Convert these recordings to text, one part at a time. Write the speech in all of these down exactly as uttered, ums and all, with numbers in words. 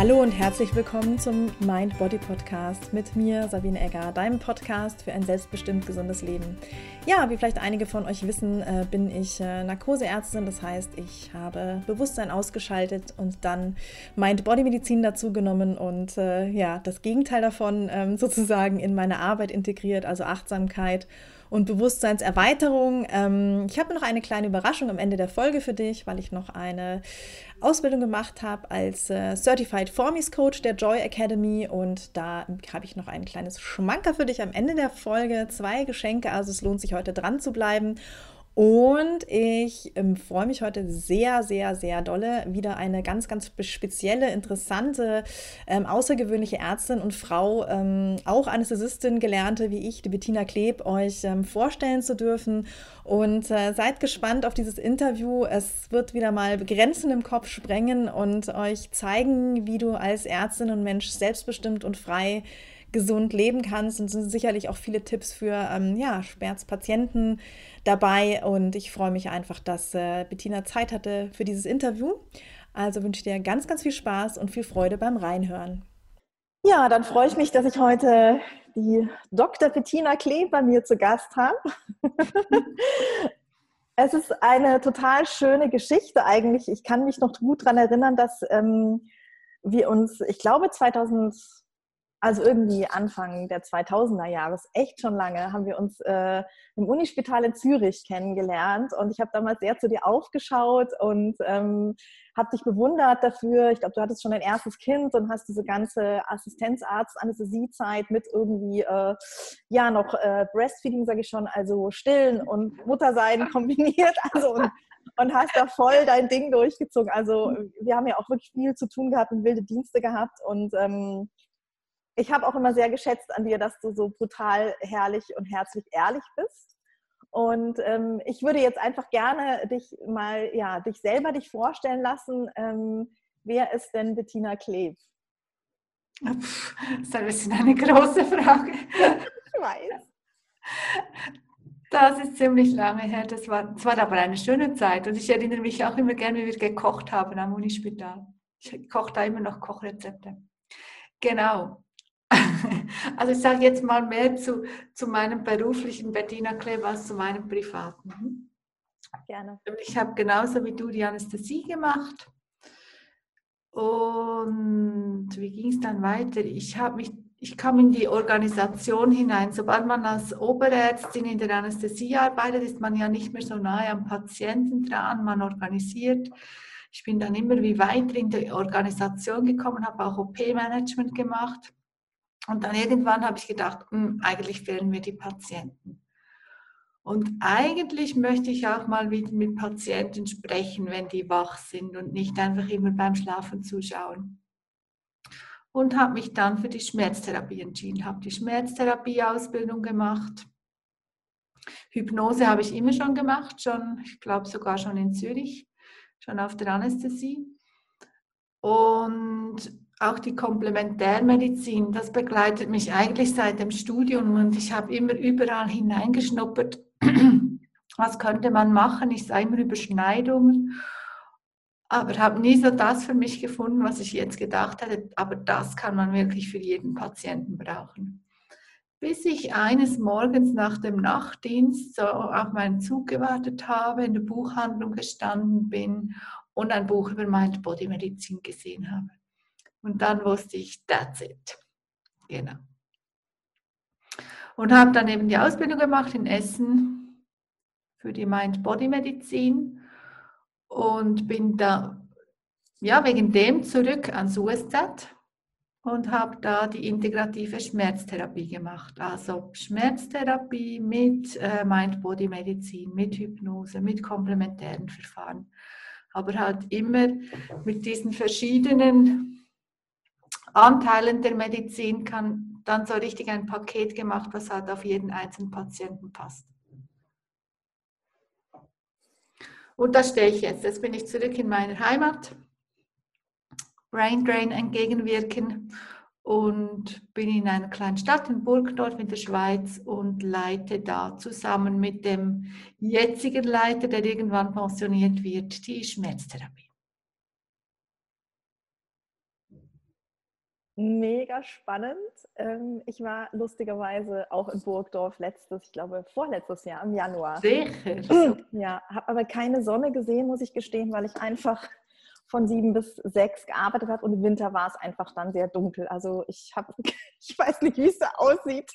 Hallo und herzlich willkommen zum Mind-Body-Podcast mit mir, Sabine Egger, deinem Podcast für ein selbstbestimmt gesundes Leben. Ja, wie vielleicht einige von euch wissen, bin ich Narkoseärztin, das heißt, ich habe Bewusstsein ausgeschaltet und dann Mind-Body-Medizin dazu genommen und äh, ja, das Gegenteil davon ähm, sozusagen in meine Arbeit integriert, also Achtsamkeit und Bewusstseinserweiterung. Ähm, ich habe noch eine kleine Überraschung am Ende der Folge für dich, weil ich noch eine Ausbildung gemacht habe als äh, Certified Formies Coach der Joy Academy und da habe ich noch ein kleines Schmankerl für dich am Ende der Folge. Zwei Geschenke, also es lohnt sich heute dran zu bleiben. Und ich ähm, freue mich heute sehr, sehr, sehr dolle, wieder eine ganz, ganz spezielle, interessante, ähm, außergewöhnliche Ärztin und Frau, ähm, auch Anästhesistin, Gelernte wie ich, die Bettina Kleb, euch ähm, vorstellen zu dürfen. Und äh, seid gespannt auf dieses Interview. Es wird wieder mal Grenzen im Kopf sprengen und euch zeigen, wie du als Ärztin und Mensch selbstbestimmt und frei gesund leben kannst, und sind sicherlich auch viele Tipps für ähm, ja, Schmerzpatienten dabei, und ich freue mich einfach, dass äh, Bettina Zeit hatte für dieses Interview. Also wünsche dir ganz, ganz viel Spaß und viel Freude beim Reinhören. Ja, dann freue ich mich, dass ich heute die Doktor Bettina Kleb bei mir zu Gast habe. Es ist eine total schöne Geschichte eigentlich. Ich kann mich noch gut daran erinnern, dass ähm, wir uns, ich glaube zweitausend also irgendwie Anfang der zweitausender Jahre, ist echt schon lange, haben wir uns äh, im Unispital in Zürich kennengelernt, und ich habe damals sehr zu dir aufgeschaut und ähm, habe dich bewundert dafür. Ich glaube, du hattest schon dein erstes Kind und hast diese ganze Assistenzarzt-Anästhesiezeit mit irgendwie, äh, ja noch äh, Breastfeeding, sage ich schon, also Stillen und Muttersein kombiniert, also und, und hast da voll dein Ding durchgezogen. Also wir haben ja auch wirklich viel zu tun gehabt und wilde Dienste gehabt, und ähm, ich habe auch immer sehr geschätzt an dir, dass du so brutal herrlich und herzlich ehrlich bist. Und ähm, ich würde jetzt einfach gerne dich mal, ja, dich selber dich vorstellen lassen. Ähm, wer ist denn Bettina Kleb? Das ist ein bisschen eine große Frage. Ich weiß. Das ist ziemlich lange her. Das war, das war aber eine schöne Zeit. Und ich erinnere mich auch immer gerne, wie wir gekocht haben am Unispital. Ich koche da immer noch Kochrezepte. Genau. Also ich sage jetzt mal mehr zu, zu meinem beruflichen Bettina Kleb als zu meinem privaten. Gerne. Ich habe genauso wie du die Anästhesie gemacht. Und wie ging es dann weiter? Ich, mich, ich kam in die Organisation hinein. Sobald man als Oberärztin in der Anästhesie arbeitet, ist man ja nicht mehr so nahe am Patienten dran. Man organisiert. Ich bin dann immer wie weiter in die Organisation gekommen, habe auch O P-Management gemacht. Und dann irgendwann habe ich gedacht, mh, eigentlich fehlen mir die Patienten. Und eigentlich möchte ich auch mal wieder mit Patienten sprechen, wenn die wach sind und nicht einfach immer beim Schlafen zuschauen. Und habe mich dann für die Schmerztherapie entschieden, habe die Schmerztherapie-Ausbildung gemacht. Hypnose habe ich immer schon gemacht, schon, ich glaube sogar schon in Zürich, schon auf der Anästhesie. Und auch die Komplementärmedizin, das begleitet mich eigentlich seit dem Studium, und ich habe immer überall hineingeschnuppert, was könnte man machen. Ich sah immer Überschneidungen, aber habe nie so das für mich gefunden, was ich jetzt gedacht hätte. Aber das kann man wirklich für jeden Patienten brauchen. Bis ich eines Morgens nach dem Nachtdienst so auf meinen Zug gewartet habe, in der Buchhandlung gestanden bin und ein Buch über Mind-Body-Medizin gesehen habe. Und dann wusste ich, that's it. Genau. Und habe dann eben die Ausbildung gemacht in Essen für die Mind-Body-Medizin und bin da ja, wegen dem zurück ans U S Z und habe da die integrative Schmerztherapie gemacht. Also Schmerztherapie mit äh, Mind-Body-Medizin, mit Hypnose, mit komplementären Verfahren. Aber halt immer mit diesen verschiedenen Anteilen der Medizin kann dann so richtig ein Paket gemacht, was halt auf jeden einzelnen Patienten passt. Und da stehe ich jetzt. Jetzt bin ich zurück in meiner Heimat, Brain Drain entgegenwirken, und bin in einer kleinen Stadt in Burgdorf in der Schweiz und leite da zusammen mit dem jetzigen Leiter, der irgendwann pensioniert wird, die Schmerztherapie. mega spannend. Ich war lustigerweise auch in Burgdorf letztes, ich glaube vorletztes Jahr im Januar. Sicher. Ja, habe aber keine Sonne gesehen, muss ich gestehen, weil ich einfach von sieben bis sechs gearbeitet habe und im Winter war es einfach dann sehr dunkel. Also ich habe, ich weiß nicht, wie es da aussieht.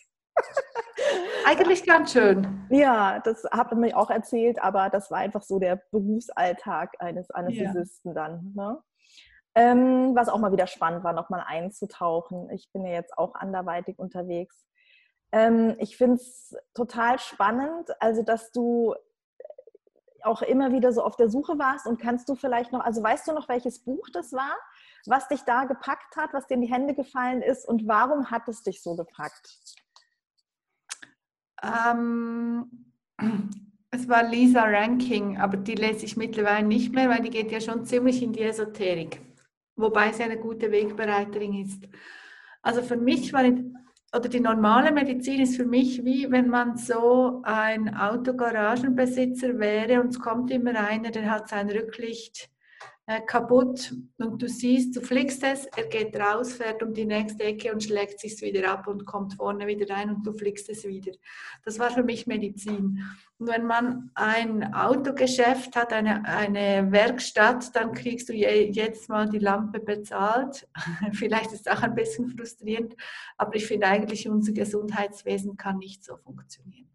Eigentlich ganz schön. Ja, das hat man mir auch erzählt, aber das war einfach so der Berufsalltag eines Anästhesisten ja. dann. Ne? Ähm, was auch mal wieder spannend war, nochmal einzutauchen. Ich bin ja jetzt auch anderweitig unterwegs. Ähm, ich finde es total spannend, also dass du auch immer wieder so auf der Suche warst und kannst du vielleicht noch, also weißt du noch, welches Buch das war, was dich da gepackt hat, was dir in die Hände gefallen ist und warum hat es dich so gepackt? Ähm, es war Lisa Ranking, aber die lese ich mittlerweile nicht mehr, weil die geht ja schon ziemlich in die Esoterik, wobei sie eine gute Wegbereiterin ist. Also für mich war, oder die normale Medizin ist für mich wie, wenn man so ein Autogaragenbesitzer wäre und es kommt immer einer, der hat sein Rücklicht äh, kaputt und du siehst, du flickst es, er geht raus, fährt um die nächste Ecke und schlägt es sich wieder ab und kommt vorne wieder rein und du flickst es wieder. Das war für mich Medizin. Und wenn man ein Autogeschäft hat, eine, eine Werkstatt, dann kriegst du je, jetzt mal die Lampe bezahlt. Vielleicht ist es auch ein bisschen frustrierend, aber ich finde eigentlich, unser Gesundheitswesen kann nicht so funktionieren.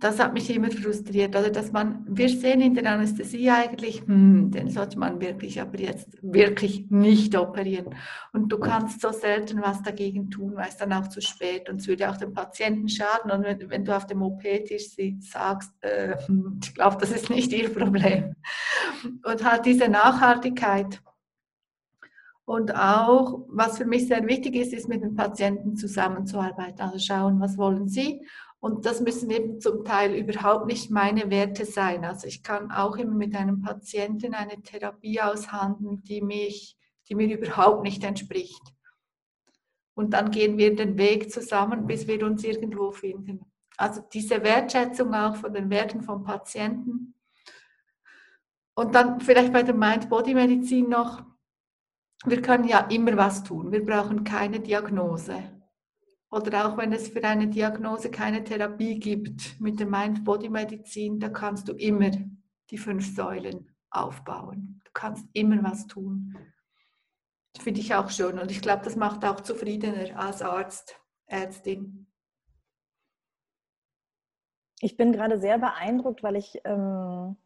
Das hat mich immer frustriert, oder dass man, wir sehen in der Anästhesie eigentlich, hm, den sollte man wirklich, aber jetzt wirklich nicht operieren. Und du kannst so selten was dagegen tun, weil es dann auch zu spät und es würde auch dem Patienten schaden. Und wenn, wenn du auf dem O P-Tisch sitzt, sagst, äh, ich glaube, das ist nicht ihr Problem. Und halt diese Nachhaltigkeit. Und auch, was für mich sehr wichtig ist, ist mit den Patienten zusammenzuarbeiten. Also schauen, was wollen sie? Und das müssen eben zum Teil überhaupt nicht meine Werte sein. Also ich kann auch immer mit einem Patienten eine Therapie aushandeln, die, mich, die mir überhaupt nicht entspricht. Und dann gehen wir den Weg zusammen, bis wir uns irgendwo finden. Also diese Wertschätzung auch von den Werten vom Patienten. Und dann vielleicht bei der Mind-Body-Medizin noch, wir können ja immer was tun. Wir brauchen keine Diagnose. Oder auch wenn es für eine Diagnose keine Therapie gibt, mit der Mind-Body-Medizin, da kannst du immer die fünf Säulen aufbauen. Du kannst immer was tun. Das finde ich auch schön. Und ich glaube, das macht auch zufriedener als Arzt, Ärztin. Ich bin gerade sehr beeindruckt, weil ich... Ähm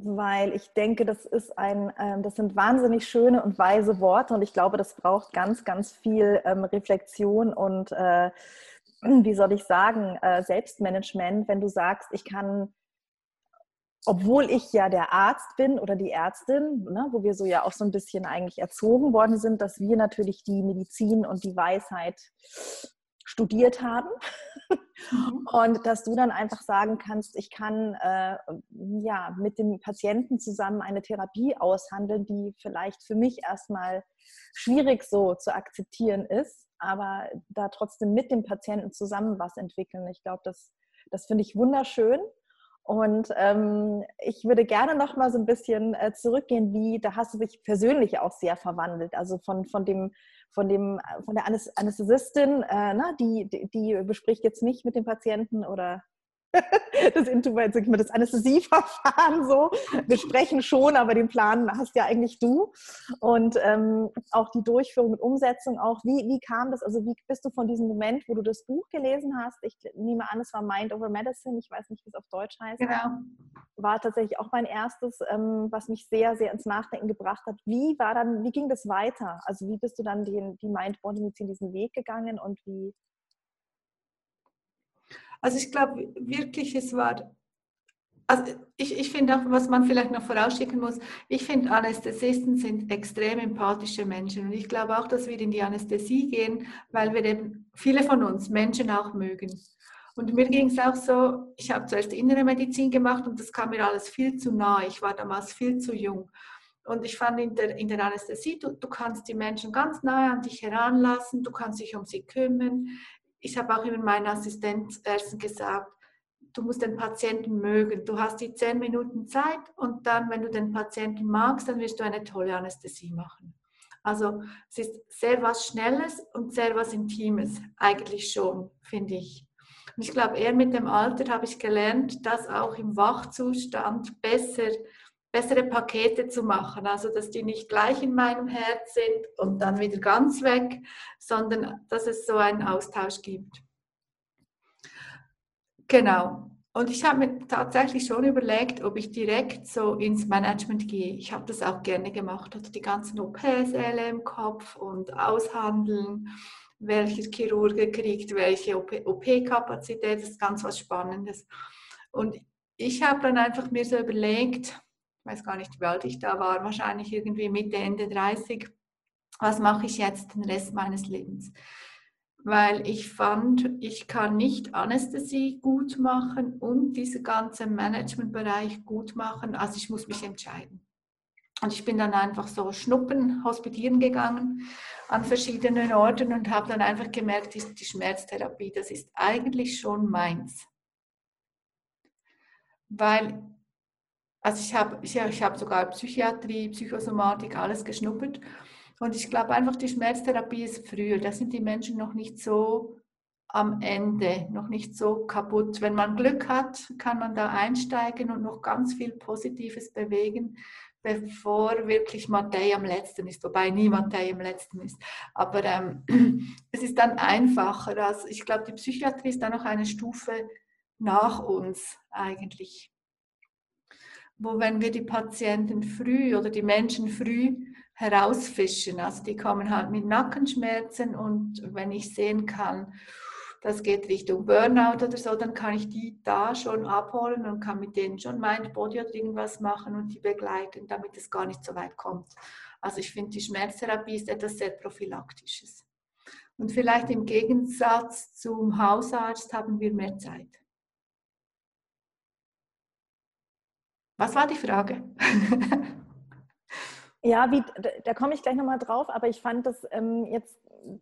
weil ich denke, das ist ein, das sind wahnsinnig schöne und weise Worte und ich glaube, das braucht ganz, ganz viel Reflexion und, wie soll ich sagen, Selbstmanagement, wenn du sagst, ich kann, obwohl ich ja der Arzt bin oder die Ärztin, ne, wo wir so ja auch so ein bisschen eigentlich erzogen worden sind, dass wir natürlich die Medizin und die Weisheit studiert haben und dass du dann einfach sagen kannst, ich kann äh, ja, mit dem Patienten zusammen eine Therapie aushandeln, die vielleicht für mich erstmal schwierig so zu akzeptieren ist, aber da trotzdem mit dem Patienten zusammen was entwickeln. Ich glaube, das, das finde ich wunderschön. Und ähm, ich würde gerne noch mal so ein bisschen äh, zurückgehen, wie, da hast du dich persönlich auch sehr verwandelt, also von, von, dem, von, dem, von der Anästhesistin, äh, na, die, die, die bespricht jetzt nicht mit dem Patienten oder das, das Anästhesieverfahren so, wir sprechen schon, aber den Plan hast ja eigentlich du und ähm, auch die Durchführung und Umsetzung auch, wie, wie kam das, also wie bist du von diesem Moment, wo du das Buch gelesen hast, ich nehme an, es war Mind over Medicine, ich weiß nicht, wie es auf Deutsch heißt, genau. War tatsächlich auch mein erstes, ähm, was mich sehr, sehr ins Nachdenken gebracht hat, wie war dann, wie ging das weiter, also wie bist du dann den, die Mind-Body-Medizin diesen Weg gegangen und wie? Also ich glaube wirklich, es war, also ich, ich finde auch, was man vielleicht noch vorausschicken muss, ich finde Anästhesisten sind extrem empathische Menschen und ich glaube auch, dass wir in die Anästhesie gehen, weil wir eben viele von uns Menschen auch mögen. Und mir ging es auch so, ich habe zuerst innere Medizin gemacht und das kam mir alles viel zu nah, ich war damals viel zu jung. Und ich fand in der, in der Anästhesie, du, du kannst die Menschen ganz nahe an dich heranlassen, du kannst dich um sie kümmern. Ich habe auch immer meinen Assistenzärzten gesagt, du musst den Patienten mögen. Du hast die zehn Minuten Zeit und dann, wenn du den Patienten magst, dann wirst du eine tolle Anästhesie machen. Also es ist sehr was Schnelles und sehr was Intimes, eigentlich schon, finde ich. Und ich glaube, eher mit dem Alter habe ich gelernt, das auch im Wachzustand besser, bessere Pakete zu machen. Also dass die nicht gleich in meinem Herz sind und dann wieder ganz weg, sondern dass es so einen Austausch gibt. Genau. Und ich habe mir tatsächlich schon überlegt, ob ich direkt so ins Management gehe. Ich habe das auch gerne gemacht, hatte die ganzen O Ps alle im Kopf und aushandeln, welcher Chirurge kriegt welche O P-Kapazität, das ist ganz was Spannendes. Und ich habe dann einfach mir so überlegt, ich weiß gar nicht, wie alt ich da war, wahrscheinlich irgendwie Mitte, Ende dreißig, was mache ich jetzt den Rest meines Lebens? Weil ich fand, ich kann nicht Anästhesie gut machen und diesen ganzen Managementbereich gut machen. Also ich muss mich entscheiden. Und ich bin dann einfach so schnuppen, hospitieren gegangen an verschiedenen Orten und habe dann einfach gemerkt, die Schmerztherapie, das ist eigentlich schon meins. Weil, also ich habe ich habe sogar Psychiatrie, Psychosomatik, alles geschnuppert. Und ich glaube einfach, die Schmerztherapie ist früher. Da sind die Menschen noch nicht so am Ende, noch nicht so kaputt. Wenn man Glück hat, kann man da einsteigen und noch ganz viel Positives bewegen, bevor wirklich Matei am Letzten ist. Wobei nie Matei am Letzten ist. Aber ähm, es ist dann einfacher. Also ich glaube, die Psychiatrie ist dann noch eine Stufe nach uns eigentlich. Wo, wenn wir die Patienten früh oder die Menschen früh herausfischen. Also die kommen halt mit Nackenschmerzen und wenn ich sehen kann, das geht Richtung Burnout oder so, dann kann ich die da schon abholen und kann mit denen schon Mind-Body oder irgendwas machen und die begleiten, damit es gar nicht so weit kommt. Also ich finde, die Schmerztherapie ist etwas sehr Prophylaktisches. Und vielleicht im Gegensatz zum Hausarzt haben wir mehr Zeit. Was war die Frage? Ja, wie, da komme ich gleich nochmal drauf, aber ich fand das ähm, jetzt,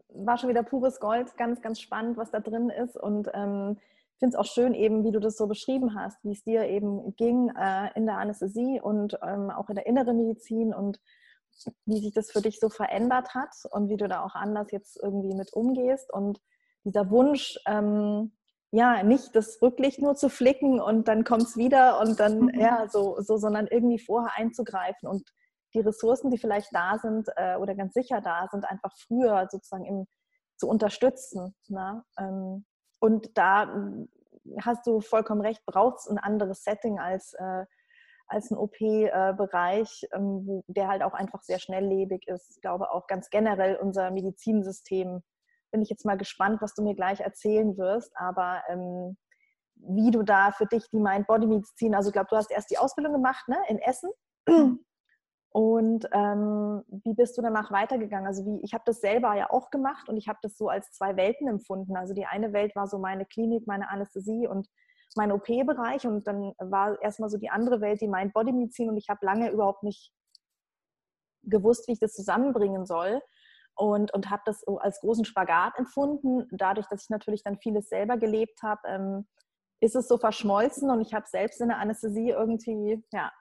war schon wieder pures Gold, ganz, ganz spannend, was da drin ist und ähm, finde es auch schön eben, wie du das so beschrieben hast, wie es dir eben ging äh, in der Anästhesie und ähm, auch in der inneren Medizin und wie sich das für dich so verändert hat und wie du da auch anders jetzt irgendwie mit umgehst und dieser Wunsch, ähm, ja, nicht das Rücklicht nur zu flicken und dann kommt es wieder und dann, ja, so, so, sondern irgendwie vorher einzugreifen und die Ressourcen, die vielleicht da sind äh, oder ganz sicher da sind, einfach früher sozusagen im, zu unterstützen. Ne? Ähm, und da ähm, hast du vollkommen recht, braucht es ein anderes Setting als, äh, als ein O P-Bereich, äh, ähm, der halt auch einfach sehr schnelllebig ist. Ich glaube auch ganz generell unser Medizinsystem. Bin ich jetzt mal gespannt, was du mir gleich erzählen wirst, aber ähm, wie du da für dich die Mind-Body-Medizin, also ich glaube, du hast erst die Ausbildung gemacht, ne, in Essen. Und ähm, wie bist du danach weitergegangen? Also wie, ich habe das selber ja auch gemacht und ich habe das so als zwei Welten empfunden. Also die eine Welt war so meine Klinik, meine Anästhesie und mein O P-Bereich und dann war erstmal so die andere Welt, die Mind-Body-Medizin und ich habe lange überhaupt nicht gewusst, wie ich das zusammenbringen soll und, und habe das so als großen Spagat empfunden. Dadurch, dass ich natürlich dann vieles selber gelebt habe, ähm, ist es so verschmolzen und ich habe selbst in der Anästhesie irgendwie, ja,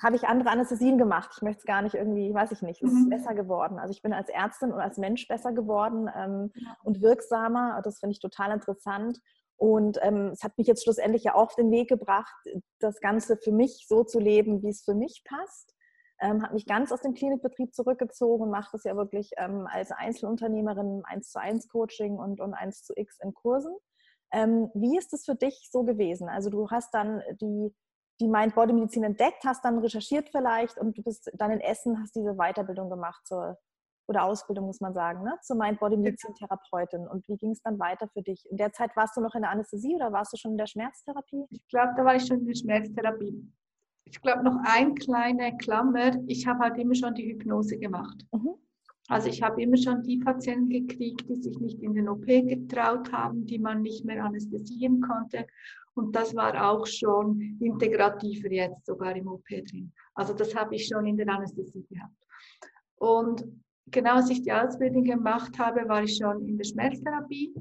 habe ich andere Anästhesien gemacht. Ich möchte es gar nicht irgendwie, weiß ich nicht, es ist mhm. besser geworden. Also ich bin als Ärztin und als Mensch besser geworden ähm, ja. und wirksamer. Das finde ich total interessant. Und ähm, es hat mich jetzt schlussendlich ja auch auf den Weg gebracht, das Ganze für mich so zu leben, wie es für mich passt. Ähm, habe mich ganz aus dem Klinikbetrieb zurückgezogen und mache das ja wirklich ähm, als Einzelunternehmerin, eins zu eins Coaching und, und eins zu X in Kursen. Ähm, wie ist das für dich so gewesen? Also du hast dann die die Mind-Body-Medizin entdeckt, hast dann recherchiert vielleicht und du bist dann in Essen, hast diese Weiterbildung gemacht zur, oder Ausbildung, muss man sagen, ne? Zur Mind-Body-Medizin-Therapeutin. Und wie ging es dann weiter für dich? In der Zeit warst du noch in der Anästhesie oder warst du schon in der Schmerztherapie? Ich glaube, da war ich schon in der Schmerztherapie. Ich glaube, noch eine kleine Klammer, ich habe halt immer schon die Hypnose gemacht. Mhm. Also ich habe immer schon die Patienten gekriegt, die sich nicht in den O P getraut haben, die man nicht mehr anästhesieren konnte. Und das war auch schon integrativer jetzt sogar im O P drin. Also das habe ich schon in der Anästhesie gehabt. Und genau als ich die Ausbildung gemacht habe, war ich schon in der Schmerztherapie.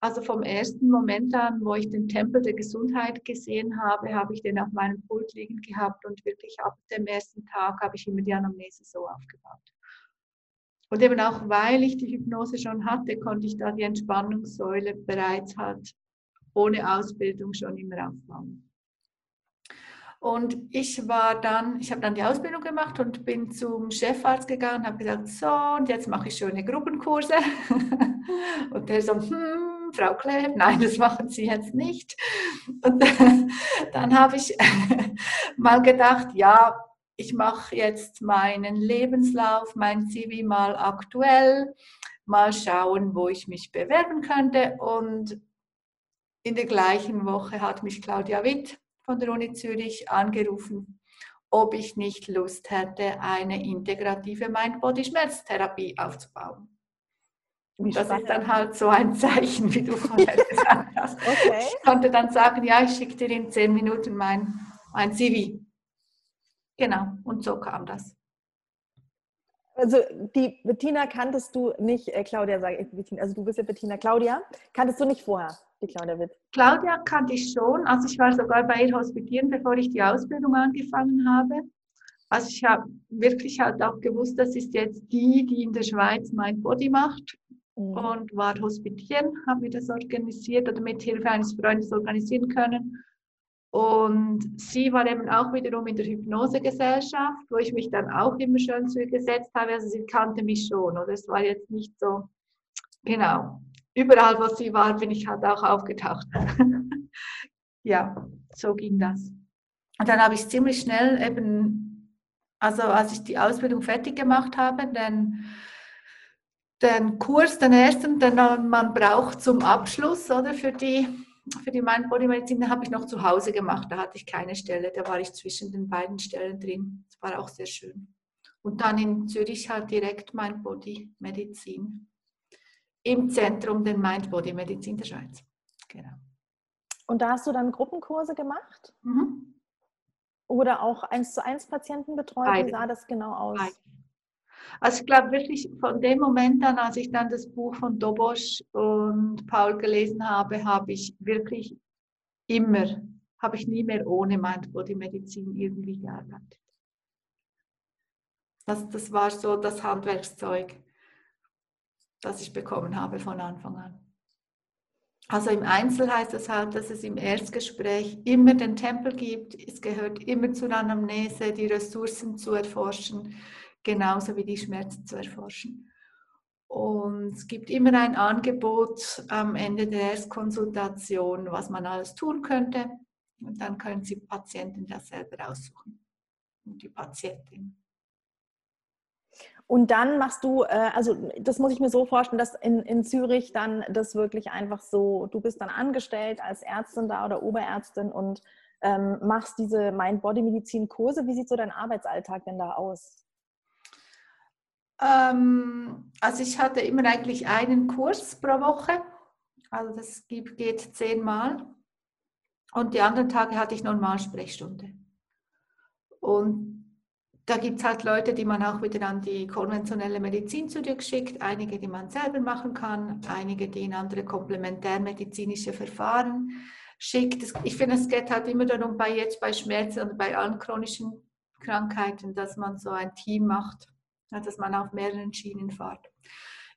Also vom ersten Moment an, wo ich den Tempel der Gesundheit gesehen habe, habe ich den auf meinem Pult liegen gehabt und wirklich ab dem ersten Tag habe ich immer die Anamnese so aufgebaut. Und eben auch, weil ich die Hypnose schon hatte, konnte ich da die Entspannungssäule bereits halt ohne Ausbildung schon immer aufbauen. Und ich war dann, ich habe dann die Ausbildung gemacht und bin zum Chefarzt gegangen und habe gesagt, so, und jetzt mache ich schöne Gruppenkurse. Und der so, hm, Frau Kleb, nein, das machen Sie jetzt nicht. Und dann habe ich mal gedacht, ja, ich mache jetzt meinen Lebenslauf, mein C V mal aktuell, mal schauen, wo ich mich bewerben könnte. Und in der gleichen Woche hat mich Claudia Witt von der Uni Zürich angerufen, ob ich nicht Lust hätte, eine integrative Mind-Body-Schmerztherapie aufzubauen. Und das ist dann halt so ein Zeichen, wie du vorher gesagt hast. Okay. Ich konnte dann sagen, ja, ich schicke dir in zehn Minuten mein, mein C V. Genau, und so kam das. Also die Bettina kanntest du nicht, äh, Claudia, sage ich, Bettina, also du bist ja Bettina. Claudia kanntest du nicht vorher? Die Claudia Witt. Claudia kannte ich schon. Also ich war sogar bei ihr hospitieren, bevor ich die Ausbildung angefangen habe. Also ich habe wirklich halt auch gewusst, das ist jetzt die, die in der Schweiz Mind-Body macht. Mhm. Und war hospitieren, habe mir das organisiert oder mit Hilfe eines Freundes organisieren können. Und sie war eben auch wiederum in der Hypnosegesellschaft, wo ich mich dann auch immer schön zugesetzt habe. Also sie kannte mich schon. Oder es war jetzt nicht so, genau. Überall, wo sie war, bin ich halt auch aufgetaucht. Ja, so ging das. Und dann habe ich ziemlich schnell eben, also als ich die Ausbildung fertig gemacht habe, den, den Kurs, den ersten, den man braucht zum Abschluss, oder für die, für die Mind-Body-Medizin, den habe ich noch zu Hause gemacht. Da hatte ich keine Stelle, da war ich zwischen den beiden Stellen drin. Das war auch sehr schön. Und dann in Zürich halt direkt Mind-Body-Medizin. Im Zentrum der Mind-Body-Medizin der Schweiz. Genau. Und da hast du dann Gruppenkurse gemacht? Mhm. Oder auch eins zu eins Patienten betreut? Beide. Wie sah das genau aus? Beide. Also ich glaube wirklich von dem Moment an, als ich dann das Buch von Dobosch und Paul gelesen habe, habe ich wirklich immer, habe ich nie mehr ohne Mind-Body-Medizin irgendwie gearbeitet. Das, das war so das Handwerkszeug, das ich bekommen habe von Anfang an. Also im Einzel heißt es halt, dass es im Erstgespräch immer den Tempel gibt. Es gehört immer zur Anamnese, die Ressourcen zu erforschen, genauso wie die Schmerzen zu erforschen. Und es gibt immer ein Angebot am Ende der Erstkonsultation, was man alles tun könnte. Und dann können Sie Patienten das selber aussuchen und die Patientin. Und dann machst du, also das muss ich mir so vorstellen, dass in, in Zürich dann das wirklich einfach so, du bist dann angestellt als Ärztin da oder Oberärztin und ähm, machst diese Mind-Body-Medizin-Kurse. Wie sieht so dein Arbeitsalltag denn da aus? Ähm, also ich hatte immer eigentlich einen Kurs pro Woche. Also das gibt, geht zehnmal. Und die anderen Tage hatte ich normal Sprechstunde. Und da gibt es halt Leute, die man auch wieder an die konventionelle Medizin zurückschickt, einige, die man selber machen kann, einige, die in andere komplementärmedizinische Verfahren schickt. Ich finde, es geht halt immer darum, bei jetzt bei Schmerzen und bei allen chronischen Krankheiten, dass man so ein Team macht, dass man auf mehreren Schienen fährt.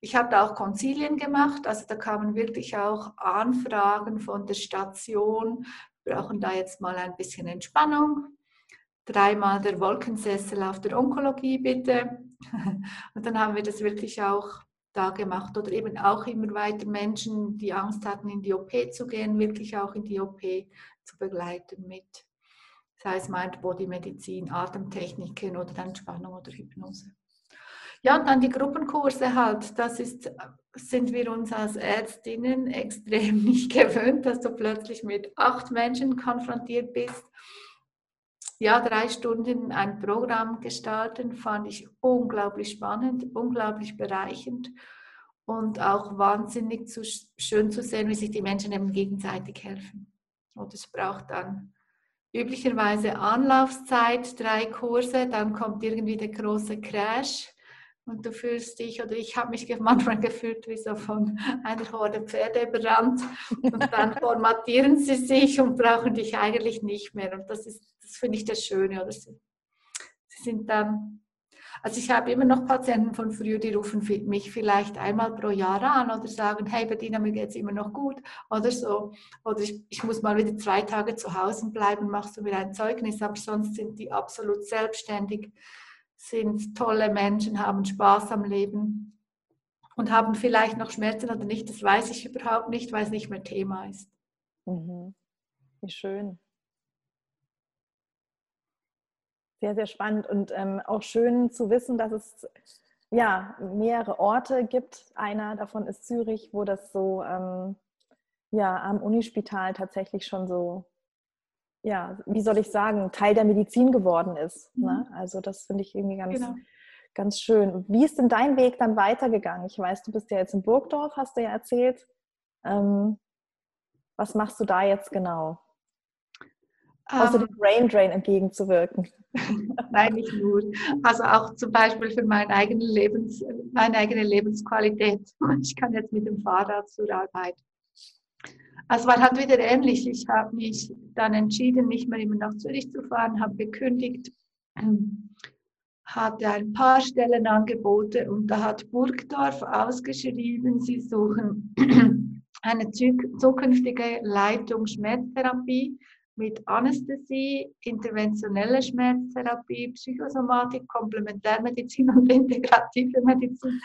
Ich habe da auch Konzilien gemacht, also da kamen wirklich auch Anfragen von der Station, wir brauchen da jetzt mal ein bisschen Entspannung. Dreimal der Wolkensessel auf der Onkologie, bitte. Und dann haben wir das wirklich auch da gemacht. Oder eben auch immer weiter Menschen, die Angst hatten, in die O P zu gehen, wirklich auch in die O P zu begleiten mit, sei es Mind-Body-Medizin, Atemtechniken oder Entspannung oder Hypnose. Ja, und dann die Gruppenkurse halt, das ist, sind wir uns als Ärztinnen extrem nicht gewöhnt, dass du plötzlich mit acht Menschen konfrontiert bist. Ja, drei Stunden ein Programm gestalten, fand ich unglaublich spannend, unglaublich bereichend und auch wahnsinnig zu, schön zu sehen, wie sich die Menschen eben gegenseitig helfen. Und es braucht dann üblicherweise Anlaufzeit, drei Kurse, dann kommt irgendwie der große Crash, und du fühlst dich, oder ich habe mich manchmal gefühlt wie so von einer Horde Pferde überrannt, und dann formatieren sie sich und brauchen dich eigentlich nicht mehr, und das ist, das finde ich das Schöne, oder? Sie, sie sind dann, also ich habe immer noch Patienten von früher, die rufen mich vielleicht einmal pro Jahr an oder sagen, hey Bettina, mir geht es immer noch gut oder so. Oder ich, ich muss mal wieder drei Tage zu Hause bleiben, machst du mir ein Zeugnis, aber sonst sind die absolut selbstständig, sind tolle Menschen, haben Spaß am Leben und haben vielleicht noch Schmerzen oder nicht, das weiß ich überhaupt nicht, weil es nicht mehr Thema ist. Mhm. Wie schön. Sehr, sehr spannend und ähm, auch schön zu wissen, dass es ja mehrere Orte gibt. Einer davon ist Zürich, wo das so ähm, ja, am Unispital tatsächlich schon so, ja, wie soll ich sagen, Teil der Medizin geworden ist. Mhm. Ne? Also das finde ich irgendwie ganz, genau. ganz schön. Wie ist denn dein Weg dann weitergegangen? Ich weiß, du bist ja jetzt in Burgdorf, hast du ja erzählt. Ähm, was machst du da jetzt genau? Außer dem Brain Drain entgegenzuwirken. Nein, nicht nur. Also auch zum Beispiel für meine eigene, Lebens, meine eigene Lebensqualität. Ich kann jetzt mit dem Fahrrad zur Arbeit. Also war halt wieder ähnlich. Ich habe mich dann entschieden, nicht mehr immer nach Zürich zu fahren, habe gekündigt, hatte ein paar Stellenangebote und da hat Burgdorf ausgeschrieben, sie suchen eine zukünftige Leitung Schmerztherapie mit Anästhesie, interventionelle Schmerztherapie, Psychosomatik, Komplementärmedizin und integrative Medizin.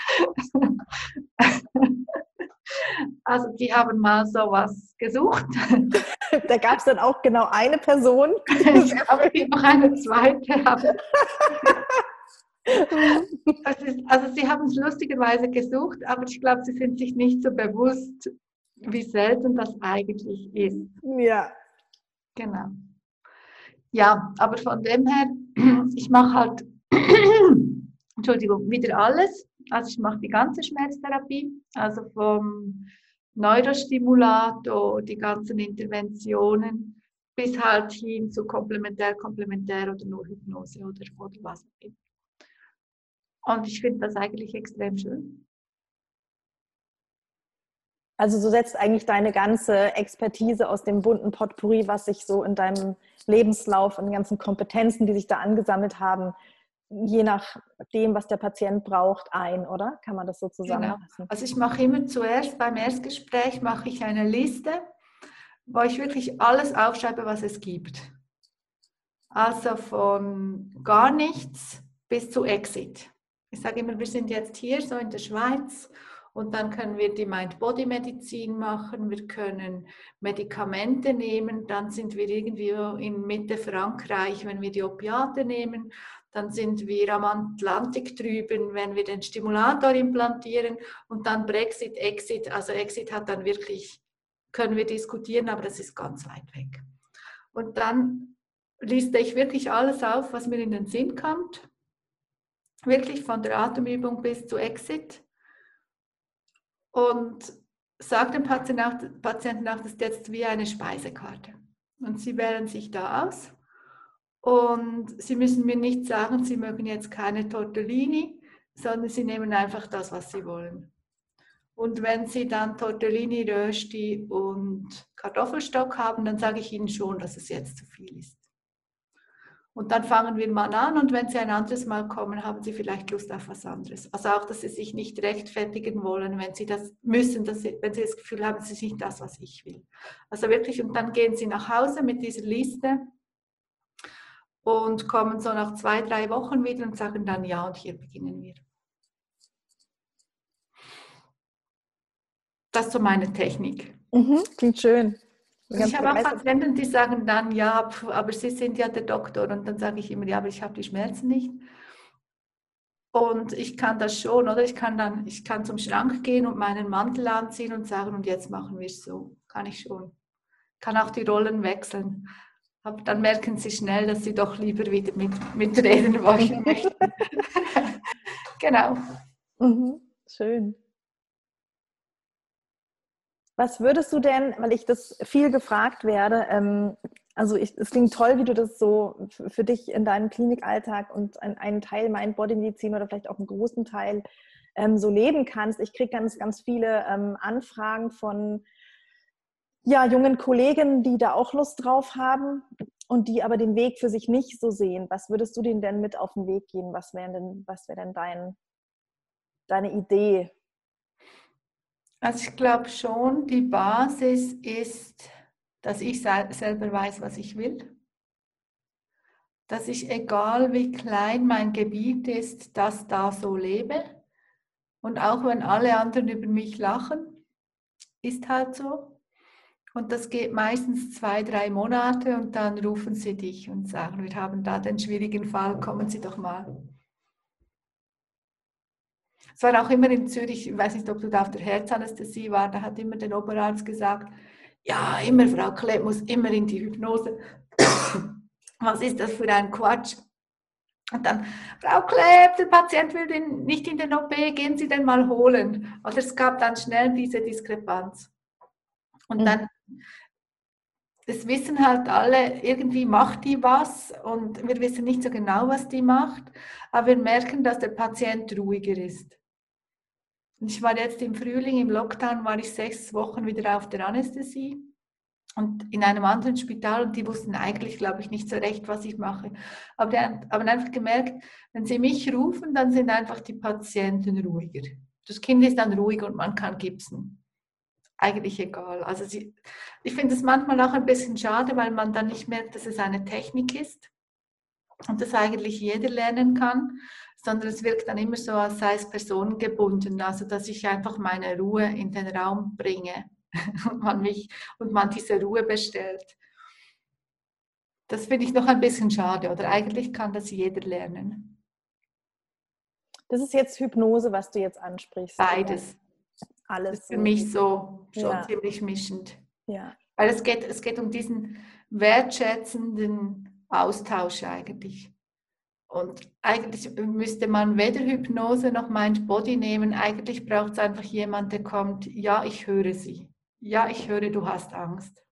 Also die haben mal sowas gesucht. Da gab es dann auch genau eine Person. Ich glaube, die noch eine zweite haben. Ist, also sie haben es lustigerweise gesucht, aber ich glaube, sie sind sich nicht so bewusst, wie selten das eigentlich ist. Ja. Genau. Ja, aber von dem her, ich mache halt, Entschuldigung, wieder alles. Also ich mache die ganze Schmerztherapie, also vom Neurostimulator, die ganzen Interventionen, bis halt hin zu Komplementär, Komplementär oder nur Hypnose oder, oder was auch immer. Und ich finde das eigentlich extrem schön. Also du setzt eigentlich deine ganze Expertise aus dem bunten Potpourri, was sich so in deinem Lebenslauf und den ganzen Kompetenzen, die sich da angesammelt haben, je nach dem, was der Patient braucht, ein, oder? Kann man das so zusammenfassen? Genau. Also ich mache immer zuerst, beim Erstgespräch mache ich eine Liste, wo ich wirklich alles aufschreibe, was es gibt. Also von gar nichts bis zu Exit. Ich sage immer, wir sind jetzt hier so in der Schweiz. Und dann können wir die Mind-Body-Medizin machen, wir können Medikamente nehmen, dann sind wir irgendwie in Mitte Frankreich, wenn wir die Opiate nehmen, dann sind wir am Atlantik drüben, wenn wir den Stimulator implantieren und dann Brexit, Exit. Also Exit hat dann wirklich, können wir diskutieren, aber das ist ganz weit weg. Und dann liste ich wirklich alles auf, was mir in den Sinn kommt, wirklich von der Atemübung bis zu Exit. Und sagt dem Patienten auch, das ist jetzt wie eine Speisekarte. Und sie wählen sich da aus. Und sie müssen mir nicht sagen, sie mögen jetzt keine Tortellini, sondern sie nehmen einfach das, was sie wollen. Und wenn sie dann Tortellini, Rösti und Kartoffelstock haben, dann sage ich ihnen schon, dass es jetzt zu viel ist. Und dann fangen wir mal an und wenn sie ein anderes Mal kommen, haben sie vielleicht Lust auf was anderes. Also auch, dass sie sich nicht rechtfertigen wollen, wenn sie das müssen, dass sie, wenn sie das Gefühl haben, es ist nicht das, was ich will. Also wirklich, und dann gehen sie nach Hause mit dieser Liste und kommen so nach zwei, drei Wochen wieder und sagen dann ja und hier beginnen wir. Das ist so meine Technik. Mhm, klingt schön. Ich habe auch Patienten, die sagen dann, ja, aber Sie sind ja der Doktor. Und dann sage ich immer, ja, aber ich habe die Schmerzen nicht. Und ich kann das schon, oder? Ich kann dann, ich kann zum Schrank gehen und meinen Mantel anziehen und sagen, und jetzt machen wir es so. Kann ich schon. Kann auch die Rollen wechseln. Aber dann merken sie schnell, dass sie doch lieber wieder mit, mitreden wollen möchten. Genau. Mhm. Schön. Was würdest du denn, weil ich das viel gefragt werde, ähm, Also ich, es klingt toll, wie du das so für dich in deinem Klinikalltag und einen Teil Mind-Body-Medizin oder vielleicht auch einen großen Teil ähm, so leben kannst. Ich kriege ganz, ganz viele ähm, Anfragen von ja, jungen Kollegen, die da auch Lust drauf haben und die aber den Weg für sich nicht so sehen. Was würdest du denen denn mit auf den Weg geben? Was wäre denn, was wär denn dein, deine Idee? Also ich glaube schon, die Basis ist, dass ich selber weiß, was ich will. Dass ich, egal wie klein mein Gebiet ist, das da so lebe. Und auch wenn alle anderen über mich lachen, ist halt so. Und das geht meistens zwei, drei Monate und dann rufen sie dich und sagen, wir haben da den schwierigen Fall, kommen Sie doch mal. Es war auch immer in Zürich, ich weiß nicht, ob du da auf der Herzanästhesie warst, da hat immer der Oberarzt gesagt, ja, immer Frau Kleb muss immer in die Hypnose. Was ist das für ein Quatsch? Und dann, Frau Kleb, der Patient will den, nicht in den O P, gehen Sie den mal holen. Also es gab dann schnell diese Diskrepanz. Und dann, das wissen halt alle, irgendwie macht die was und wir wissen nicht so genau, was die macht, aber wir merken, dass der Patient ruhiger ist. Ich war jetzt im Frühling, im Lockdown war ich sechs Wochen wieder auf der Anästhesie und in einem anderen Spital und die wussten eigentlich, glaube ich, nicht so recht, was ich mache. Aber die haben einfach gemerkt, wenn sie mich rufen, dann sind einfach die Patienten ruhiger. Das Kind ist dann ruhig und man kann gipsen. Eigentlich egal. Also sie, ich finde es manchmal auch ein bisschen schade, weil man dann nicht merkt, dass es eine Technik ist und das eigentlich jeder lernen kann, sondern es wirkt dann immer so, als sei es personengebunden, also dass ich einfach meine Ruhe in den Raum bringe und man mich und man diese Ruhe bestellt. Das finde ich noch ein bisschen schade, oder eigentlich kann das jeder lernen. Das ist jetzt Hypnose, was du jetzt ansprichst. Beides. Alles. Das ist für mich so schon ja. ziemlich mischend. Ja. Weil es geht, es geht um diesen wertschätzenden Austausch eigentlich. Und eigentlich müsste man weder Hypnose noch Mind-Body nehmen. Eigentlich braucht es einfach jemand, der kommt, ja, ich höre Sie. Ja, ich höre, du hast Angst.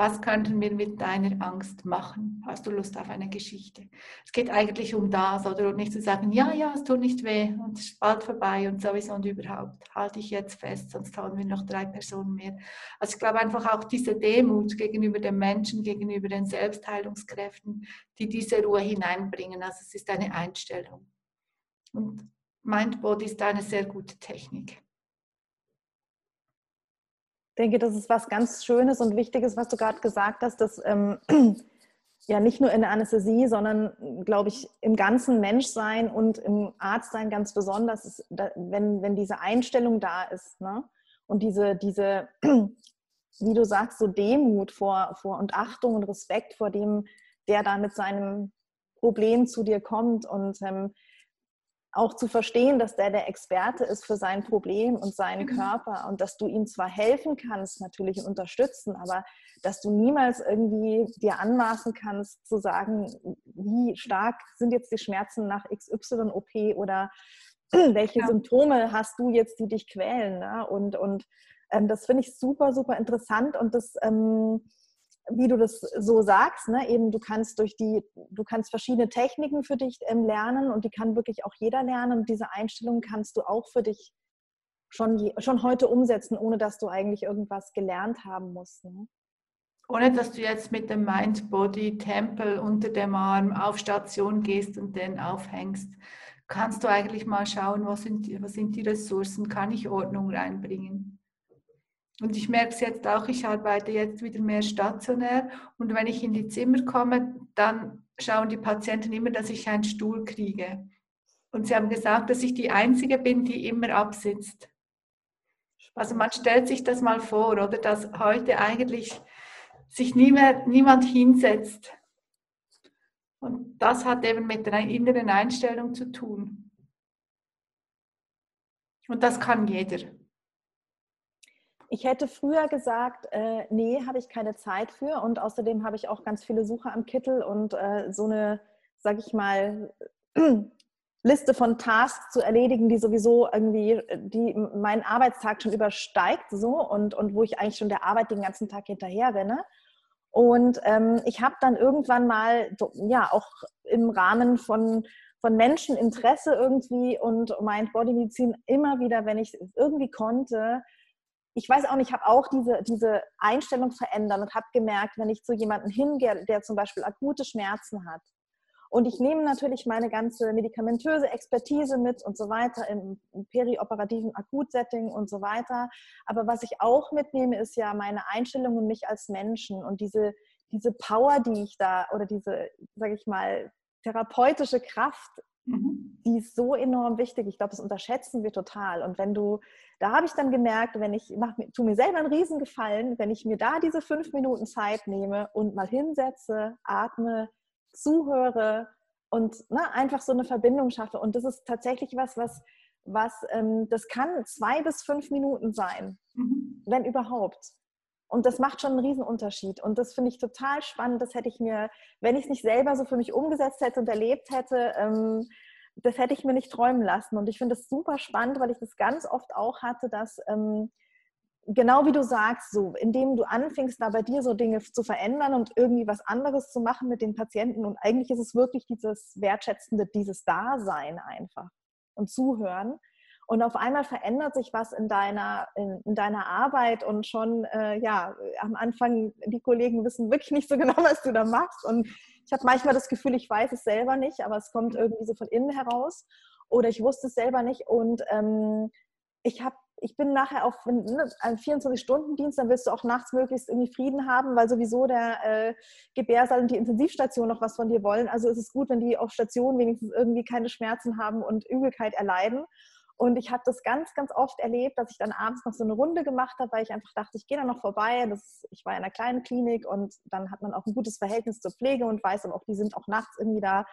Was könnten wir mit deiner Angst machen? Hast du Lust auf eine Geschichte? Es geht eigentlich um das, oder? Und nicht zu sagen, ja, ja, es tut nicht weh und es ist bald vorbei und sowieso und überhaupt. Halte dich jetzt fest, sonst haben wir noch drei Personen mehr. Also ich glaube einfach auch diese Demut gegenüber den Menschen, gegenüber den Selbstheilungskräften, die diese Ruhe hineinbringen. Also es ist eine Einstellung. Und Mind-Body ist eine sehr gute Technik. Ich denke, das ist was ganz Schönes und Wichtiges, was du gerade gesagt hast, dass ähm, ja nicht nur in der Anästhesie, sondern, glaube ich, im ganzen Menschsein und im Arztsein ganz besonders, ist, da, wenn, wenn diese Einstellung da ist, ne? Und diese, diese, wie du sagst, so Demut vor, vor und Achtung und Respekt vor dem, der da mit seinem Problem zu dir kommt und ähm, auch zu verstehen, dass der der Experte ist für sein Problem und seinen Körper und dass du ihm zwar helfen kannst, natürlich unterstützen, aber dass du niemals irgendwie dir anmaßen kannst, zu sagen, wie stark sind jetzt die Schmerzen nach X Y O P oder welche ja. Symptome hast du jetzt, die dich quälen. Ne? Und, und ähm, das finde ich super, super interessant und das... Ähm, wie du das so sagst, ne? Eben du kannst durch die, du kannst verschiedene Techniken für dich lernen und die kann wirklich auch jeder lernen. Und diese Einstellung kannst du auch für dich schon, schon heute umsetzen, ohne dass du eigentlich irgendwas gelernt haben musst. Ne? Ohne dass du jetzt mit dem Mind-Body-Tempel unter dem Arm auf Station gehst und den aufhängst, kannst du eigentlich mal schauen, was sind, was sind die Ressourcen, kann ich Ordnung reinbringen? Und ich merke es jetzt auch, ich arbeite jetzt wieder mehr stationär und wenn ich in die Zimmer komme, dann schauen die Patienten immer, dass ich einen Stuhl kriege. Und sie haben gesagt, dass ich die Einzige bin, die immer absitzt. Also man stellt sich das mal vor, oder, dass heute eigentlich sich nie mehr, niemand hinsetzt. Und das hat eben mit der inneren Einstellung zu tun. Und das kann jeder. Ich hätte früher gesagt, äh, nee, habe ich keine Zeit für und außerdem habe ich auch ganz viele Sucher am Kittel und äh, so eine, sag ich mal, Liste von Tasks zu erledigen, die sowieso irgendwie die meinen Arbeitstag schon übersteigt so und, und wo ich eigentlich schon der Arbeit den ganzen Tag hinterher renne. Und ähm, ich habe dann irgendwann mal, ja, auch im Rahmen von, von Menschen Interesse irgendwie und Mind-Body-Medizin immer wieder, wenn ich es irgendwie konnte, ich weiß auch nicht, ich habe auch diese, diese Einstellung verändert und habe gemerkt, wenn ich zu jemandem hingehe, der zum Beispiel akute Schmerzen hat, und ich nehme natürlich meine ganze medikamentöse Expertise mit und so weiter im perioperativen Akutsetting und so weiter. Aber was ich auch mitnehme, ist ja meine Einstellung und mich als Menschen und diese, diese Power, die ich da, oder diese, sage ich mal, therapeutische Kraft, mhm. die ist so enorm wichtig. Ich glaube, das unterschätzen wir total. Und wenn du, da habe ich dann gemerkt, wenn ich, mach, tu mir selber einen Riesengefallen, wenn ich mir da diese fünf Minuten Zeit nehme und mal hinsetze, atme, zuhöre und ne, einfach so eine Verbindung schaffe. Und das ist tatsächlich was, was, was ähm, das kann zwei bis fünf Minuten sein, mhm. wenn überhaupt. Und das macht schon einen Riesenunterschied. Und das finde ich total spannend. Das hätte ich mir, wenn ich es nicht selber so für mich umgesetzt hätte und erlebt hätte, ähm, das hätte ich mir nicht träumen lassen. Und ich finde das super spannend, weil ich das ganz oft auch hatte, dass ähm, genau wie du sagst, so, indem du anfängst, da bei dir so Dinge zu verändern und irgendwie was anderes zu machen mit den Patienten. Und eigentlich ist es wirklich dieses wertschätzende, dieses Dasein einfach und Zuhören. Und auf einmal verändert sich was in deiner, in, in deiner Arbeit und schon, äh, ja, am Anfang, die Kollegen wissen wirklich nicht so genau, was du da machst. Und ich habe manchmal das Gefühl, ich weiß es selber nicht, aber es kommt irgendwie so von innen heraus. Oder ich wusste es selber nicht und ähm, ich habe Ich bin nachher auf einem vierundzwanzig-Stunden-Dienst, dann willst du auch nachts möglichst irgendwie Frieden haben, weil sowieso der äh, Gebärsaal und die Intensivstation noch was von dir wollen. Also ist es gut, wenn die auf Station wenigstens irgendwie keine Schmerzen haben und Übelkeit erleiden. Und ich habe das ganz, ganz oft erlebt, dass ich dann abends noch so eine Runde gemacht habe, weil ich einfach dachte, ich gehe da noch vorbei. Das, ich war in einer kleinen Klinik und dann hat man auch ein gutes Verhältnis zur Pflege und weiß dann auch, die sind auch nachts irgendwie da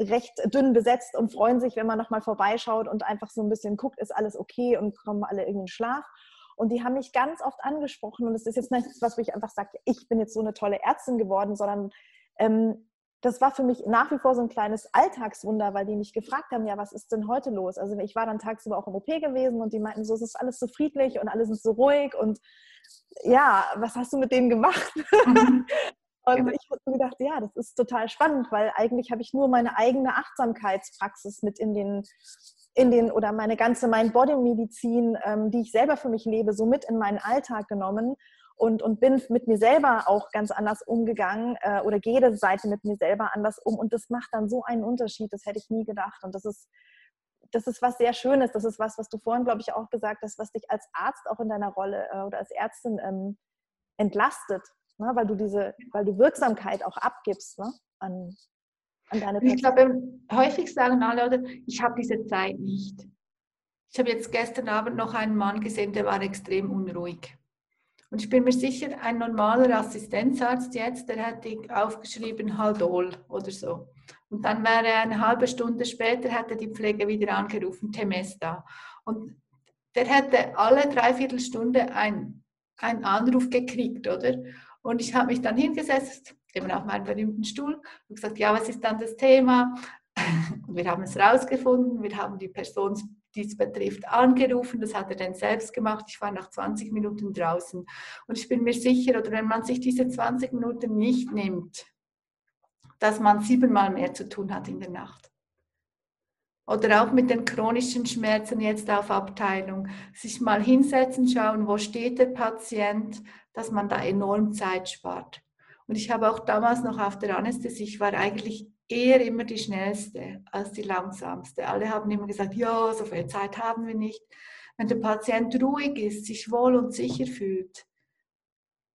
recht dünn besetzt und freuen sich, wenn man nochmal vorbeischaut und einfach so ein bisschen guckt, ist alles okay und kommen alle irgendwie in den Schlaf. Und die haben mich ganz oft angesprochen und es ist jetzt nichts, was mich einfach sagt, ich bin jetzt so eine tolle Ärztin geworden, sondern ähm, das war für mich nach wie vor so ein kleines Alltagswunder, weil die mich gefragt haben, ja, was ist denn heute los? Also ich war dann tagsüber auch im O P gewesen und die meinten so, es ist alles so friedlich und alles ist so ruhig und ja, was hast du mit denen gemacht? Mhm. Und ich habe mir gedacht, ja, das ist total spannend, weil eigentlich habe ich nur meine eigene Achtsamkeitspraxis mit in den, in den oder meine ganze Mind-Body-Medizin, ähm, die ich selber für mich lebe, so mit in meinen Alltag genommen und, und bin mit mir selber auch ganz anders umgegangen äh, oder jede Seite mit mir selber anders um. Und das macht dann so einen Unterschied, das hätte ich nie gedacht. Und das ist, das ist was sehr Schönes, das ist was, was du vorhin, glaube ich, auch gesagt hast, was dich als Arzt auch in deiner Rolle äh, oder als Ärztin ähm, entlastet. Ne, weil du diese, weil du Wirksamkeit auch abgibst, ne, an, an deine Patienten. Ich glaube, häufig sagen alle, oder, ich habe diese Zeit nicht. Ich habe jetzt gestern Abend noch einen Mann gesehen, der war extrem unruhig. Und ich bin mir sicher, ein normaler Assistenzarzt jetzt, der hätte aufgeschrieben, Haldol oder so. Und dann wäre er eine halbe Stunde später, hätte die Pflege wieder angerufen, Temesta. Und der hätte alle dreiviertel Stunde ein, einen Anruf gekriegt, oder? Und ich habe mich dann hingesetzt, eben auf meinen berühmten Stuhl, und gesagt, ja, was ist dann das Thema? Und wir haben es rausgefunden, wir haben die Person, die es betrifft, angerufen, das hat er dann selbst gemacht, ich war nach zwanzig Minuten draußen. Und ich bin mir sicher, oder wenn man sich diese zwanzig Minuten nicht nimmt, dass man siebenmal mehr zu tun hat in der Nacht. Oder auch mit den chronischen Schmerzen jetzt auf Abteilung, sich mal hinsetzen, schauen, wo steht der Patient, dass man da enorm Zeit spart. Und ich habe auch damals noch auf der Anästhesie, ich war eigentlich eher immer die Schnellste als die Langsamste. Alle haben immer gesagt, ja, so viel Zeit haben wir nicht. Wenn der Patient ruhig ist, sich wohl und sicher fühlt,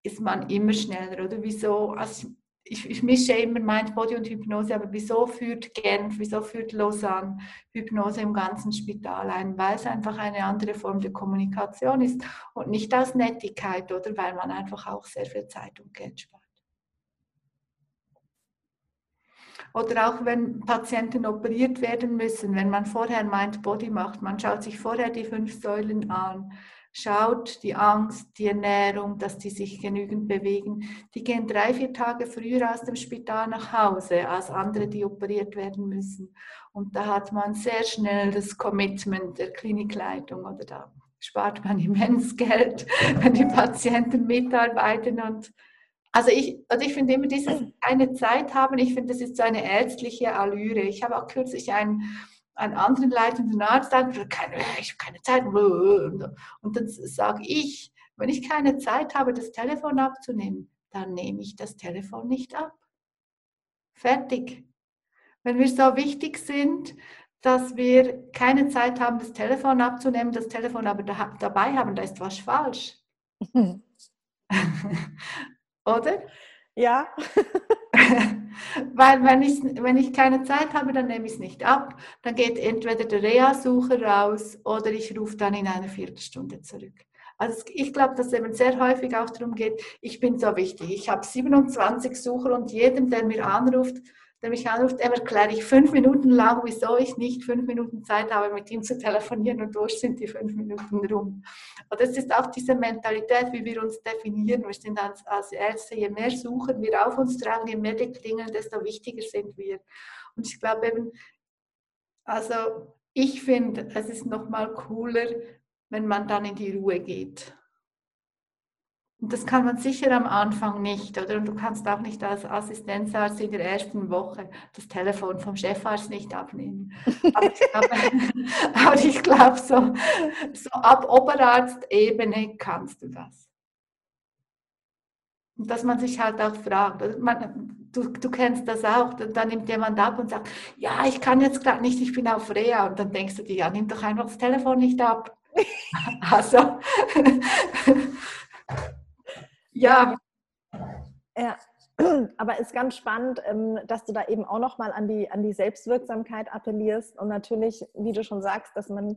ist man immer schneller. Oder wieso? Also Ich, ich mische immer Mind-Body und Hypnose, aber wieso führt Genf, wieso führt Lausanne Hypnose im ganzen Spital ein? Weil es einfach eine andere Form der Kommunikation ist und nicht aus Nettigkeit, oder? Weil man einfach auch sehr viel Zeit und Geld spart. Oder auch wenn Patienten operiert werden müssen, wenn man vorher Mind-Body macht, man schaut sich vorher die fünf Säulen an, schaut die Angst, die Ernährung, dass die sich genügend bewegen. Die gehen drei, vier Tage früher aus dem Spital nach Hause als andere, die operiert werden müssen. Und da hat man sehr schnell das Commitment der Klinikleitung, oder da spart man immens Geld, wenn die Patienten mitarbeiten und Also ich, also ich finde immer dieses eine Zeit haben, ich finde, das ist so eine ärztliche Allüre. Ich habe auch kürzlich einen, einen anderen leitenden Arzt gesagt, ich habe keine Zeit. Und dann sage ich, wenn ich keine Zeit habe, das Telefon abzunehmen, dann nehme ich das Telefon nicht ab. Fertig. Wenn wir so wichtig sind, dass wir keine Zeit haben, das Telefon abzunehmen, das Telefon aber da, dabei haben, da ist was falsch. Mhm. Oder? Ja. Weil wenn ich, wenn ich keine Zeit habe, dann nehme ich es nicht ab. Dann geht entweder der Reha-Sucher raus oder ich rufe dann in einer Viertelstunde zurück. Also ich glaube, dass es eben sehr häufig auch darum geht, ich bin so wichtig. Ich habe siebenundzwanzig Sucher und jedem, der mir anruft, der mich anruft, dem erkläre ich fünf Minuten lang, wieso ich nicht fünf Minuten Zeit habe, mit ihm zu telefonieren, und durch sind die fünf Minuten rum. Und das ist auch diese Mentalität, wie wir uns definieren. Wir sind als, als Ärzte, je mehr Sucher wir auf uns tragen, je mehr die klingeln, desto wichtiger sind wir. Und ich glaube eben, also ich finde, es ist nochmal cooler, wenn man dann in die Ruhe geht. Und das kann man sicher am Anfang nicht, oder? Und du kannst auch nicht als Assistenzarzt in der ersten Woche das Telefon vom Chefarzt nicht abnehmen. Aber ich glaube, aber ich glaube so, so ab Oberarztebene kannst du das. Und dass man sich halt auch fragt, man, du, du kennst das auch, dann nimmt jemand ab und sagt, ja, ich kann jetzt gerade nicht, ich bin auf Reha. Und dann denkst du dir, ja, nimm doch einfach das Telefon nicht ab. Also, ja. Ja, aber ist ganz spannend, dass du da eben auch nochmal an die, an die Selbstwirksamkeit appellierst und natürlich, wie du schon sagst, dass man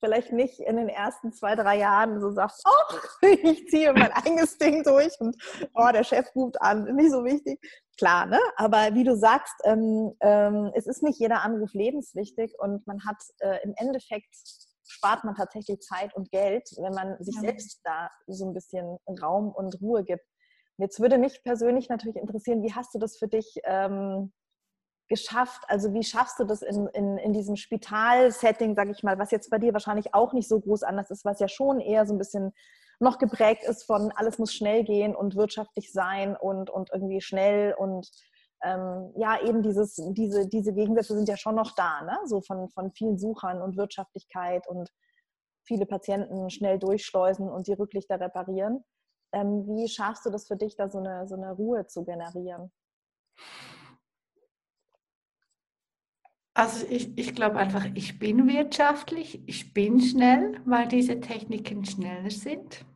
vielleicht nicht in den ersten zwei, drei Jahren so sagt, oh, ich ziehe mein eigenes Ding durch und oh, der Chef ruft an, nicht so wichtig. Klar, ne? Aber wie du sagst, ähm, ähm, es ist nicht jeder Anruf lebenswichtig und man hat äh, im Endeffekt spart man tatsächlich Zeit und Geld, wenn man sich ja. selbst da so ein bisschen Raum und Ruhe gibt. Jetzt würde mich persönlich natürlich interessieren, wie hast du das für dich ähm, geschafft? Also wie schaffst du das in, in, in diesem Spital-Setting, sage ich mal, was jetzt bei dir wahrscheinlich auch nicht so groß anders ist, was ja schon eher so ein bisschen noch geprägt ist von alles muss schnell gehen und wirtschaftlich sein und, und irgendwie schnell und Ähm, ja, eben dieses, diese, diese Gegensätze sind ja schon noch da, ne? So von, von vielen Suchern und Wirtschaftlichkeit und viele Patienten schnell durchschleusen und die Rücklichter reparieren. Ähm, wie schaffst du das für dich, da so eine, so eine Ruhe zu generieren? Also ich, ich glaube einfach, ich bin wirtschaftlich, ich bin schnell, weil diese Techniken schneller sind,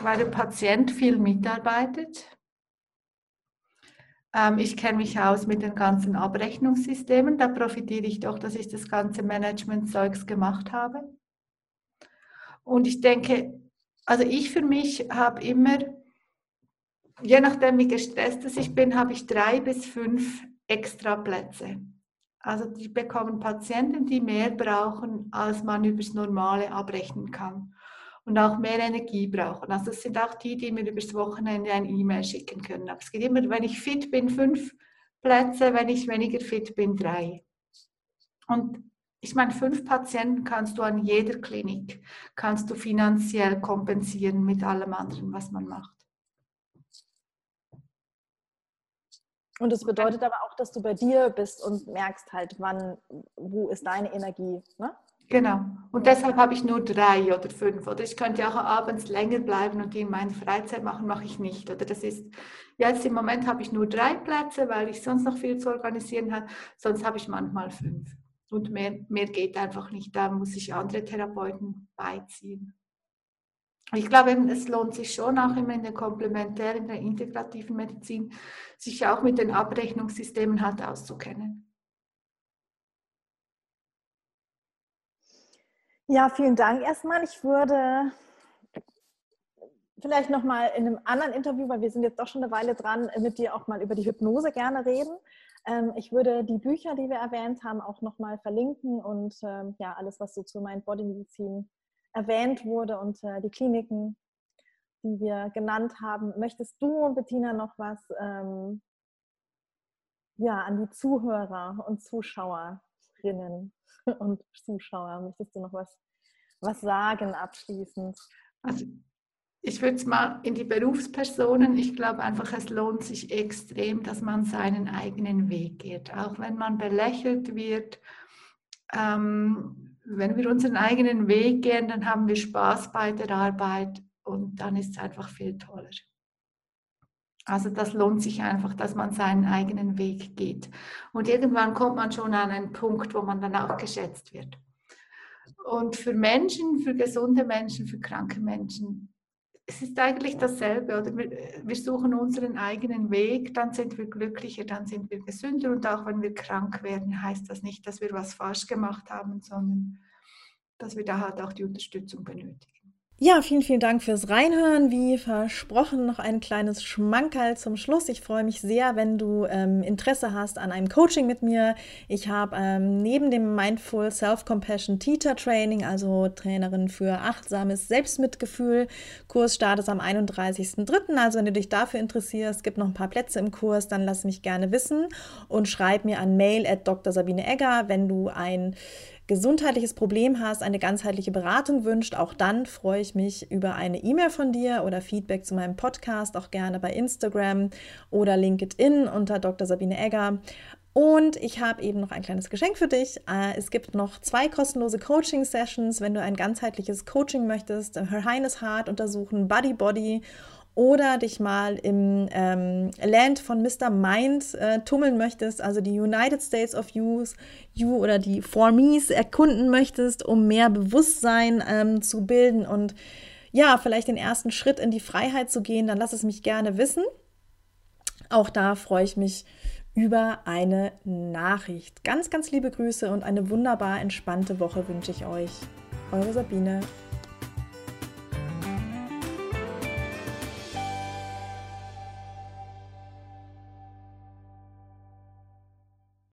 weil der Patient viel mitarbeitet. Ich kenne mich aus mit den ganzen Abrechnungssystemen, da profitiere ich doch, dass ich das ganze Management-Zeugs gemacht habe. Und ich denke, also ich für mich habe immer, je nachdem wie gestresst ich bin, habe ich drei bis fünf extra Plätze. Also die bekommen Patienten, die mehr brauchen, als man übers Normale abrechnen kann. Und auch mehr Energie brauchen. Also es sind auch die, die mir übers Wochenende ein E-Mail schicken können. Aber es geht immer, wenn ich fit bin, fünf Plätze, wenn ich weniger fit bin, drei. Und ich meine, fünf Patienten kannst du an jeder Klinik, kannst du finanziell kompensieren mit allem anderen, was man macht. Und das bedeutet aber auch, dass du bei dir bist und merkst halt, wann, wo ist deine Energie, ne? Genau. Und deshalb habe ich nur drei oder fünf. Oder ich könnte auch abends länger bleiben und die in meiner Freizeit machen, mache ich nicht. Oder das ist, jetzt im Moment habe ich nur drei Plätze, weil ich sonst noch viel zu organisieren habe. Sonst habe ich manchmal fünf. Und mehr, mehr geht einfach nicht. Da muss ich andere Therapeuten beiziehen. Ich glaube, es lohnt sich schon auch immer in der komplementären, in der integrativen Medizin, sich auch mit den Abrechnungssystemen halt auszukennen. Ja, vielen Dank erstmal. Ich würde vielleicht nochmal in einem anderen Interview, weil wir sind jetzt doch schon eine Weile dran, mit dir auch mal über die Hypnose gerne reden. Ich würde die Bücher, die wir erwähnt haben, auch nochmal verlinken und ja, alles, was so zur Mind-Body-Medizin erwähnt wurde und die Kliniken, die wir genannt haben. Möchtest du, Bettina, noch was ja, an die Zuhörer und Zuschauerinnen und Zuschauer, möchtest du noch was, was sagen abschließend? Also ich würde es mal in die Berufspersonen, ich glaube einfach, es lohnt sich extrem, dass man seinen eigenen Weg geht. Auch wenn man belächelt wird, ähm, wenn wir unseren eigenen Weg gehen, dann haben wir Spaß bei der Arbeit und dann ist es einfach viel toller. Also das lohnt sich einfach, dass man seinen eigenen Weg geht. Und irgendwann kommt man schon an einen Punkt, wo man dann auch geschätzt wird. Und für Menschen, für gesunde Menschen, für kranke Menschen, es ist eigentlich dasselbe. Oder wir, wir suchen unseren eigenen Weg, dann sind wir glücklicher, dann sind wir gesünder. Und auch wenn wir krank werden, heißt das nicht, dass wir was falsch gemacht haben, sondern dass wir da halt auch die Unterstützung benötigen. Ja, vielen, vielen Dank fürs Reinhören. Wie versprochen, noch ein kleines Schmankerl zum Schluss. Ich freue mich sehr, wenn du ähm, Interesse hast an einem Coaching mit mir. Ich habe ähm, neben dem Mindful Self-Compassion Teacher Training, also Trainerin für achtsames Selbstmitgefühl, Kurs startet am einunddreißigsten dritten Also wenn du dich dafür interessierst, gibt noch ein paar Plätze im Kurs, dann lass mich gerne wissen und schreib mir an mail at drsabineegger, wenn du ein gesundheitliches Problem hast, eine ganzheitliche Beratung wünscht, auch dann freue ich mich über eine E-Mail von dir oder Feedback zu meinem Podcast, auch gerne bei Instagram oder LinkedIn unter Doktor Sabine Egger. Und ich habe eben noch ein kleines Geschenk für dich. Es gibt noch zwei kostenlose Coaching-Sessions, wenn du ein ganzheitliches Coaching möchtest, Her Highness Heart untersuchen, Buddy Body oder dich mal im ähm, Land von Mister Mind äh, tummeln möchtest, also die United States of You's, You oder die Formies erkunden möchtest, um mehr Bewusstsein ähm, zu bilden und ja, vielleicht den ersten Schritt in die Freiheit zu gehen, dann lass es mich gerne wissen. Auch da freue ich mich über eine Nachricht. Ganz, ganz liebe Grüße und eine wunderbar entspannte Woche wünsche ich euch. Eure Sabine.